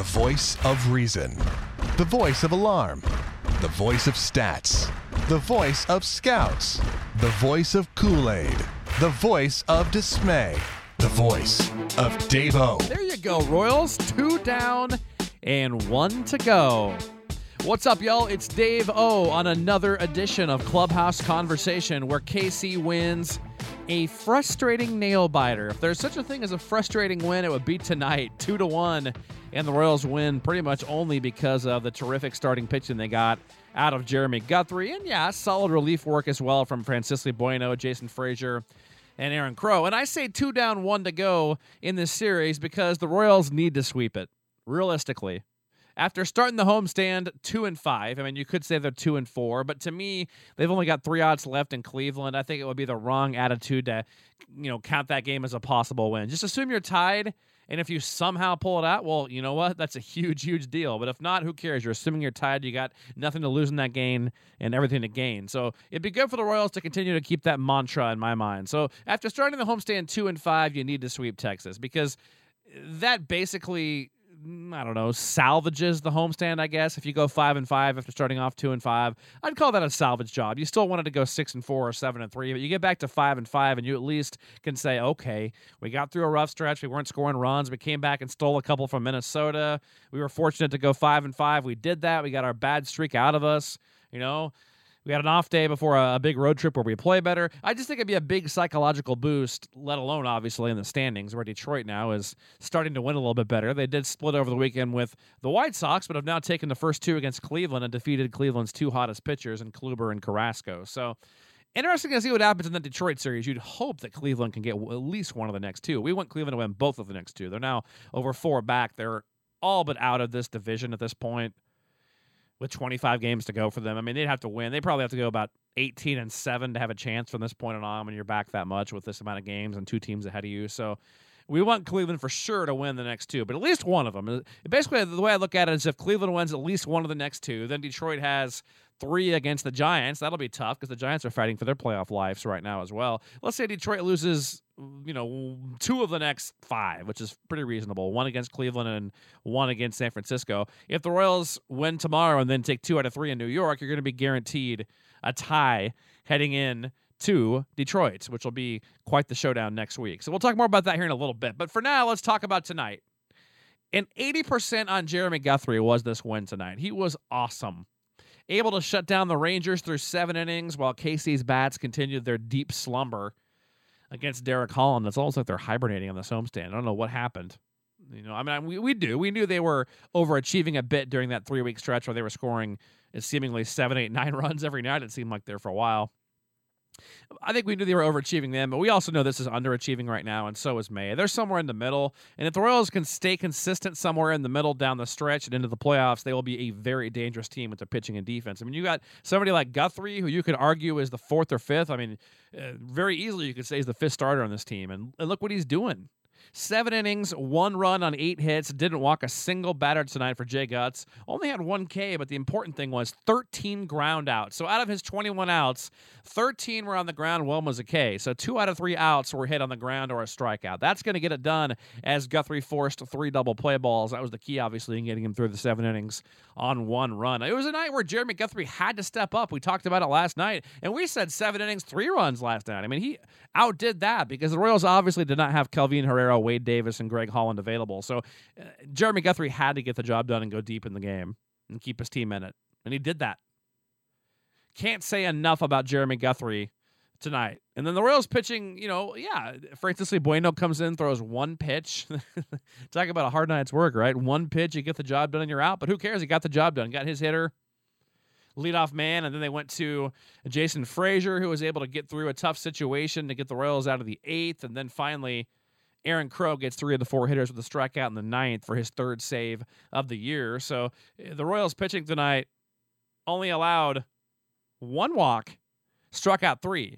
The voice of reason. The voice of alarm. The voice of stats. The voice of scouts. The voice of Kool-Aid. The voice of dismay. The voice of Davo. There you go, Royals. 2 down and 1 to go. What's up, y'all? It's Dave O on another edition of Clubhouse Conversation, where KC wins a frustrating nail-biter. If there's such a thing as a frustrating win, it would be tonight, 2-1. And the Royals win pretty much only because of the terrific starting pitching they got out of Jeremy Guthrie. And, yeah, solid relief work as well from Francisley Bueno, Jason Frazier, and Aaron Crow. And I say 2 down, 1 to go in this series because the Royals need to sweep it, realistically. After starting the homestand 2-5, I mean, you could say they're 2-4, but to me, they've only got 3 outs left in Cleveland. I think it would be the wrong attitude to, count that game as a possible win. Just assume you're tied, and if you somehow pull it out, well, you know what? That's a huge, huge deal. But if not, who cares? You're assuming you're tied. You got nothing to lose in that game and everything to gain. So it'd be good for the Royals to continue to keep that mantra in my mind. So after starting the homestand 2-5, you need to sweep Texas because that basically, I don't know, salvages the homestand, I guess. If you go 5-5 after starting off 2-5, I'd call that a salvage job. You still wanted to go 6-4 or 7-3, but you get back to 5-5 and you at least can say, okay, we got through a rough stretch. We weren't scoring runs. We came back and stole a couple from Minnesota. We were fortunate to go 5-5. We did that. We got our bad streak out of us, We had an off day before a big road trip where we play better. I just think it'd be a big psychological boost, let alone, obviously, in the standings, where Detroit now is starting to win a little bit better. They did split over the weekend with the White Sox, but have now taken the first 2 against Cleveland and defeated Cleveland's 2 hottest pitchers in Kluber and Carrasco. So interesting to see what happens in the Detroit series. You'd hope that Cleveland can get at least one of the next 2. We want Cleveland to win both of the next 2. They're now over 4 back. They're all but out of this division at this point, with 25 games to go for them. I mean, they'd have to win. They probably have to go about 18-7 to have a chance from this point on when you're back that much with this amount of games and 2 teams ahead of you. So we want Cleveland for sure to win the next 2, but at least one of them. Basically, the way I look at it is if Cleveland wins at least one of the next 2, then Detroit has 3 against the Giants. That'll be tough because the Giants are fighting for their playoff lives right now as well. Let's say Detroit loses, 2 of the next 5, which is pretty reasonable. 1 against Cleveland and 1 against San Francisco. If the Royals win tomorrow and then take 2 out of 3 in New York, you're going to be guaranteed a tie heading in to Detroit, which will be quite the showdown next week. So we'll talk more about that here in a little bit. But for now, let's talk about tonight. And 80% on Jeremy Guthrie was this win tonight. He was awesome. Able to shut down the Rangers through 7 innings while KC's bats continued their deep slumber against Derek Holland. It's almost like they're hibernating on this homestand. I don't know what happened. We knew they were overachieving a bit during that 3-week stretch where they were scoring seemingly 7, 8, 9 runs every night, it seemed like, there for a while. I think we knew they were overachieving them, but we also know this is underachieving right now, and so is May. They're somewhere in the middle, and if the Royals can stay consistent somewhere in the middle down the stretch and into the playoffs, they will be a very dangerous team with their pitching and defense. I mean, you got somebody like Guthrie, who you could argue is the 4th or 5th. I mean, very easily you could say he's the 5th starter on this team, and look what he's doing. 7 innings, 1 run on 8 hits, didn't walk a single batter tonight for Jay Gutz. Only had 1K, but the important thing was 13 ground outs. So out of his 21 outs, 13 were on the ground, 1 was a K. So 2 out of 3 outs were hit on the ground or a strikeout. That's going to get it done as Guthrie forced 3 double play balls. That was the key, obviously, in getting him through the 7 innings on 1 run. It was a night where Jeremy Guthrie had to step up. We talked about it last night, and we said 7 innings, 3 runs last night. I mean, he outdid that because the Royals obviously did not have Kelvin Herrera, Wade Davis, and Greg Holland available. So Jeremy Guthrie had to get the job done and go deep in the game and keep his team in it. And he did that. Can't say enough about Jeremy Guthrie tonight. And then the Royals pitching, Francisley Bueno comes in, throws 1 pitch. Talk about a hard night's work, right? 1 pitch, you get the job done and you're out. But who cares? He got the job done. Got his hitter, leadoff man, and then they went to Jason Frazier, who was able to get through a tough situation to get the Royals out of the 8th. And then finally, Aaron Crow gets 3 of the 4 hitters with a strikeout in the 9th for his 3rd save of the year. So the Royals pitching tonight only allowed 1 walk, struck out 3.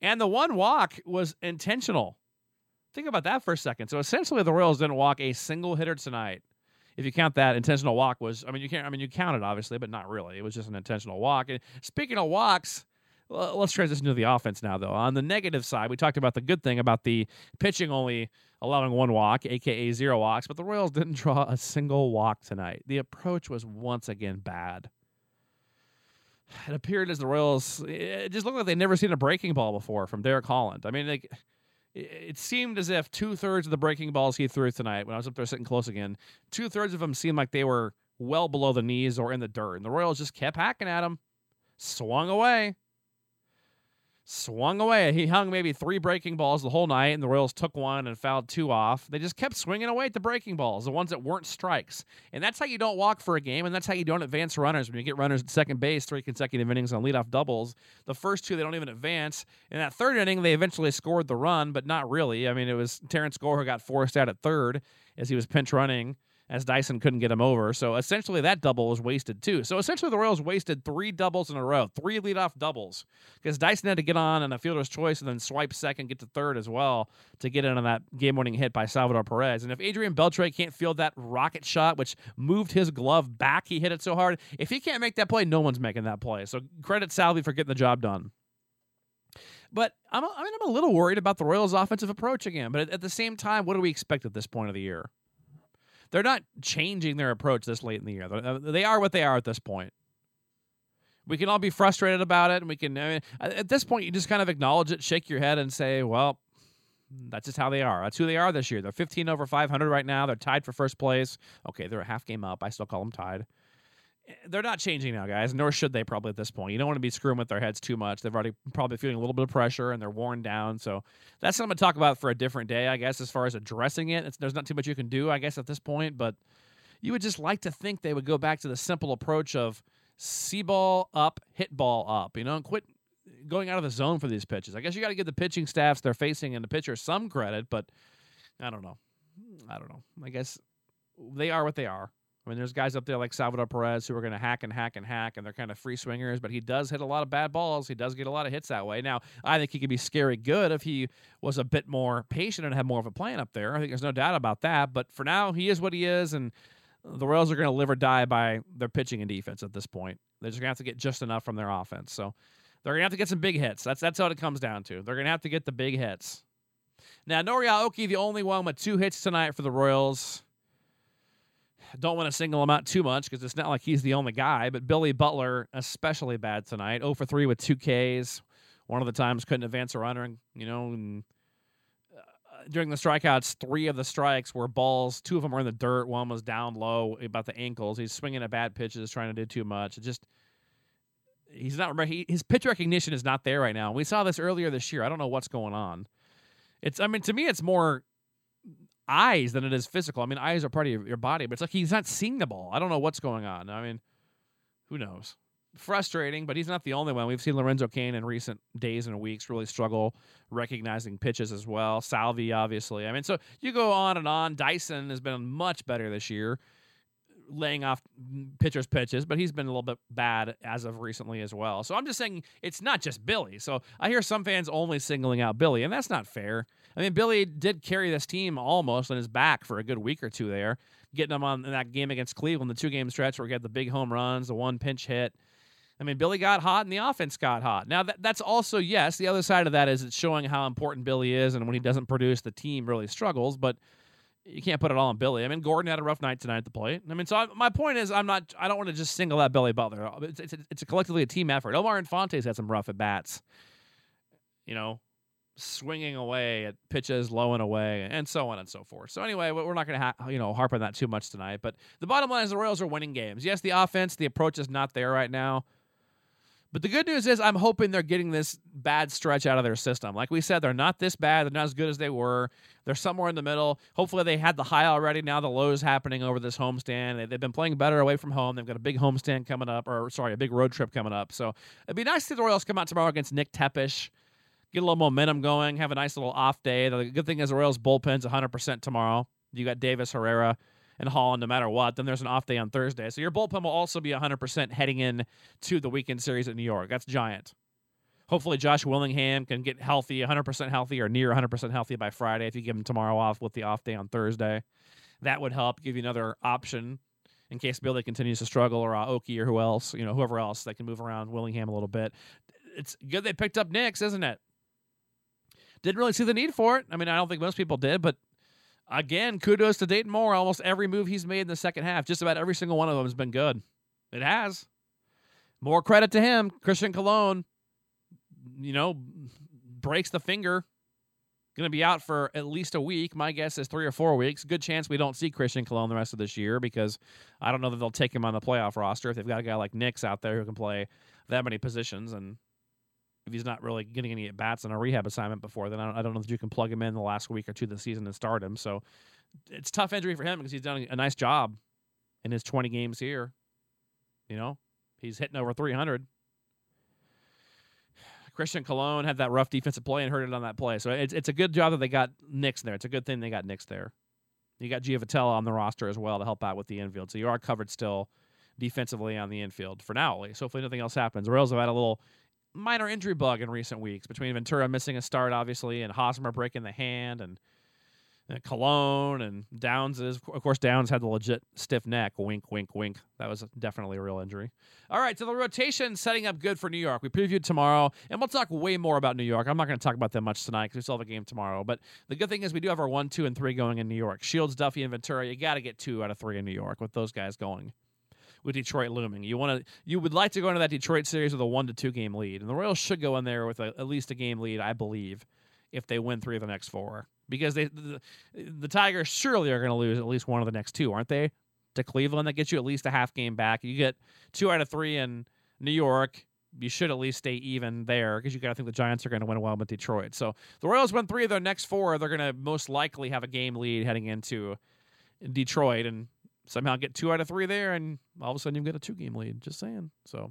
And the 1 walk was intentional. Think about that for a second. So essentially the Royals didn't walk a single hitter tonight. If you count that, intentional walk was, you count it obviously, but not really. It was just an intentional walk. And speaking of walks, let's transition to the offense now, though. On the negative side, we talked about the good thing about the pitching only allowing one walk, a.k.a. zero walks, but the Royals didn't draw a single walk tonight. The approach was once again bad. It appeared as the Royals, it just looked like they'd never seen a breaking ball before from Derek Holland. I mean, like, it seemed as if two-thirds of the breaking balls he threw tonight, when I was up there sitting close again, two-thirds of them seemed like they were well below the knees or in the dirt, and the Royals just kept hacking at him. Swung away. He hung maybe three breaking balls the whole night, and the Royals took one and fouled two off. They just kept swinging away at the breaking balls, the ones that weren't strikes. And that's how you don't walk for a game, and that's how you don't advance runners. When you get runners at second base, three consecutive innings on leadoff doubles, the first two they don't even advance. In that third inning, they eventually scored the run, but not really. I mean, it was Terrence Gore who got forced out at third as he was pinch running, as Dyson couldn't get him over. So essentially that double was wasted too. So essentially the Royals wasted three doubles in a row, three leadoff doubles, because Dyson had to get on and a fielder's choice and then swipe second, get to third as well to get in on that game-winning hit by Salvador Perez. And if Adrian Beltre can't field that rocket shot, which moved his glove back, he hit it so hard, if he can't make that play, no one's making that play. So credit Salvi for getting the job done. But I'm a little worried about the Royals' offensive approach again. But at the same time, what do we expect at this point of the year? They're not changing their approach this late in the year. They are what they are at this point. We can all be frustrated about it, and at this point, you just kind of acknowledge it, shake your head, and say, well, that's just how they are. That's who they are this year. They're 15 over 500 right now. They're tied for first place. Okay, they're a half game up. I still call them tied. They're not changing now, guys, nor should they probably at this point. You don't want to be screwing with their heads too much. They've already probably feeling a little bit of pressure, and they're worn down. So that's what I'm going to talk about for a different day, I guess, as far as addressing it. There's not too much you can do, I guess, at this point. But you would just like to think they would go back to the simple approach of see ball up, hit ball up, and quit going out of the zone for these pitches. I guess you got to give the pitching staffs they're facing and the pitcher some credit, but I don't know. I guess they are what they are. I mean, there's guys up there like Salvador Perez who are going to hack, and they're kind of free swingers, but he does hit a lot of bad balls. He does get a lot of hits that way. Now, I think he could be scary good if he was a bit more patient and had more of a plan up there. I think there's no doubt about that, but for now, he is what he is, and the Royals are going to live or die by their pitching and defense at this point. They're just going to have to get just enough from their offense, so they're going to have to get some big hits. That's what it comes down to. They're going to have to get the big hits. Now, Nori Aoki, the only one with two hits tonight for the Royals. Don't want to single him out too much because it's not like he's the only guy, but Billy Butler, especially bad tonight. 0 for 3 with 2 Ks. One of the times couldn't advance a runner. And during the strikeouts, three of the strikes were balls. Two of them were in the dirt. One was down low about the ankles. He's swinging at bad pitches, trying to do too much. His pitch recognition is not there right now. We saw this earlier this year. I don't know what's going on. To me, it's more eyes than it is physical. I mean, eyes are part of your body, but it's like he's not seeing the ball. I don't know what's going on. I mean, who knows? Frustrating, but he's not the only one. We've seen Lorenzo Cain in recent days and weeks really struggle recognizing pitches as well. Salvi, obviously. I mean, so you go on and on. Dyson has been much better this year, laying off pitchers' pitches, but he's been a little bit bad as of recently as well. So I'm just saying it's not just Billy. So I hear some fans only singling out Billy, and that's not fair. I mean, Billy did carry this team almost on his back for a good week or two there, getting him on in that game against Cleveland, the two-game stretch where he got the big home runs, the one pinch hit. I mean, Billy got hot, and the offense got hot. Now, that's also, yes, the other side of that is it's showing how important Billy is, and when he doesn't produce, the team really struggles, but you can't put it all on Billy. I mean, Gordon had a rough night tonight at the plate. I mean, so my point is I don't want to just single out Billy Butler. It's collectively a team effort. Omar Infante's had some rough at-bats, swinging away at pitches low and away and so on and so forth. So anyway, we're not going to harp on that too much tonight, but the bottom line is the Royals are winning games. Yes, the offense, the approach is not there right now, but the good news is I'm hoping they're getting this bad stretch out of their system. Like we said, they're not this bad. They're not as good as they were. They're somewhere in the middle. Hopefully they had the high already. Now the low is happening over this homestand. They've been playing better away from home. They've got a big homestand coming up, a big road trip coming up. So it'd be nice to see the Royals come out tomorrow against Nick Tepesch. Get a little momentum going, have a nice little off day. The good thing is the Royals' bullpen's 100% tomorrow. You got Davis, Herrera, and Holland no matter what. Then there's an off day on Thursday. So your bullpen will also be 100% heading in to the weekend series at New York. That's giant. Hopefully Josh Willingham can get healthy, 100% healthy or near 100% healthy by Friday if you give him tomorrow off with the off day on Thursday. That would help give you another option in case Billy continues to struggle or Aoki or whoever else that can move around Willingham a little bit. It's good they picked up Nix, isn't it? Didn't really see the need for it. I mean, I don't think most people did, but Again, kudos to Dayton Moore. Almost every move he's made in the second half, just about every single one of them has been good. It has. More credit to him. Christian Colon, breaks the finger. Going to be out for at least a week. My guess is 3 or 4 weeks. Good chance we don't see Christian Colon the rest of this year because I don't know that they'll take him on the playoff roster if they've got a guy like Nick's out there who can play that many positions. And if he's not really getting any at-bats on a rehab assignment before, then I don't know that you can plug him in the last week or two of the season and start him. So it's a tough injury for him because he's done a nice job in his 20 games here. He's hitting over 300. Christian Colon had that rough defensive play and hurt it on that play. So it's a good job that they got Nix there. It's a good thing they got Nix there. You got Gio Vitella on the roster as well to help out with the infield. So you are covered still defensively on the infield for now, at least. So hopefully nothing else happens. The Royals have had a little minor injury bug in recent weeks between Ventura missing a start, obviously, and Hosmer breaking the hand and Colon and Downs. Downs had the legit stiff neck. Wink, wink, wink. That was definitely a real injury. All right, so the rotation setting up good for New York. We previewed tomorrow, and we'll talk way more about New York. I'm not going to talk about them much tonight because we still have a game tomorrow. But the good thing is we do have our 1, 2, and 3 going in New York. Shields, Duffy, and Ventura. You got to get 2 out of 3 in New York with those guys going. With Detroit looming, you would like to go into that Detroit series with a 1-2 game lead, and the Royals should go in there with at least a game lead, I believe, if they win 3 of the next 4. Because the Tigers surely are going to lose at least 1 of the next 2, aren't they? To Cleveland, that gets you at least a half game back. You get 2 out of 3 in New York. You should at least stay even there because you got to think the Giants are going to win a while with Detroit. So the Royals win 3 of their next 4. They're going to most likely have a game lead heading into Detroit and somehow get 2 out of 3 there, and all of a sudden you get a 2-game lead. Just saying. So,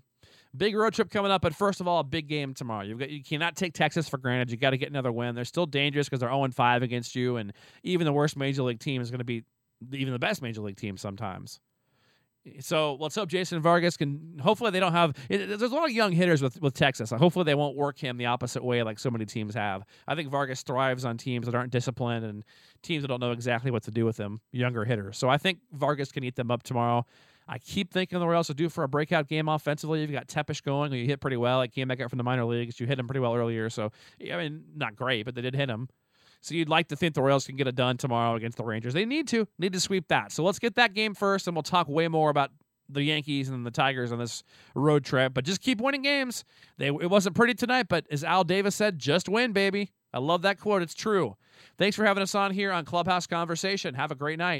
big road trip coming up, but first of all, a big game tomorrow. You cannot take Texas for granted. You got to get another win. They're still dangerous because they're 0-5 against you, and even the worst major league team is going to be even the best major league team sometimes. So let's hope Jason Vargas can. Hopefully they don't have. There's a lot of young hitters with Texas. Hopefully they won't work him the opposite way like so many teams have. I think Vargas thrives on teams that aren't disciplined and teams that don't know exactly what to do with them, younger hitters. So I think Vargas can eat them up tomorrow. I keep thinking the Royals are due for a breakout game offensively. You've got Tepesch going, who you hit pretty well. He came back out from the minor leagues. You hit him pretty well earlier. So, not great, but they did hit him. So you'd like to think the Royals can get it done tomorrow against the Rangers. They need to sweep that. So let's get that game first, and we'll talk way more about the Yankees and the Tigers on this road trip. But just keep winning games. It wasn't pretty tonight, but as Al Davis said, just win, baby. I love that quote. It's true. Thanks for having us on here on Clubhouse Conversation. Have a great night.